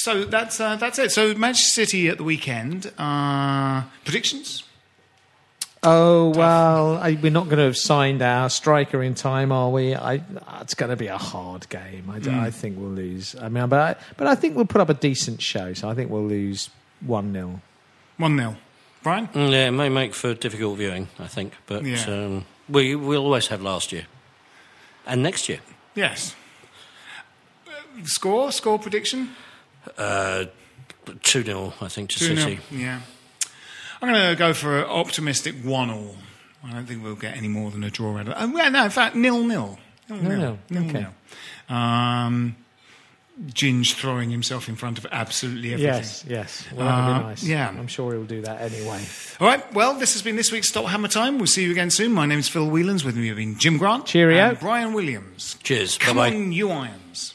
So that's it. So Manchester City at the weekend. Predictions? Oh, well, we're not going to have signed our striker in time, are we? It's going to be a hard game. I think we'll lose. I think we'll put up a decent show. So I think we'll lose 1-0. 1-0. Brian? Yeah, it may make for difficult viewing, I think. But we'll always have last year and next year. Yes. Score prediction? 2-0, I think, to City. Yeah. I'm going to go for an optimistic 1-1. I don't think we'll get any more than a draw out of it. No, in fact, 0-0. 0-0. Okay. Ginge throwing himself in front of absolutely everything. Yes. Well, that would be nice. Yeah. I'm sure he'll do that anyway. All right. Well, this has been this week's Stop Hammer Time. We'll see you again soon. My name's Phil Whelans. With me have been Jim Grant. Cheerio. And Brian Williams. Cheers. Come bye-bye. On, you irons.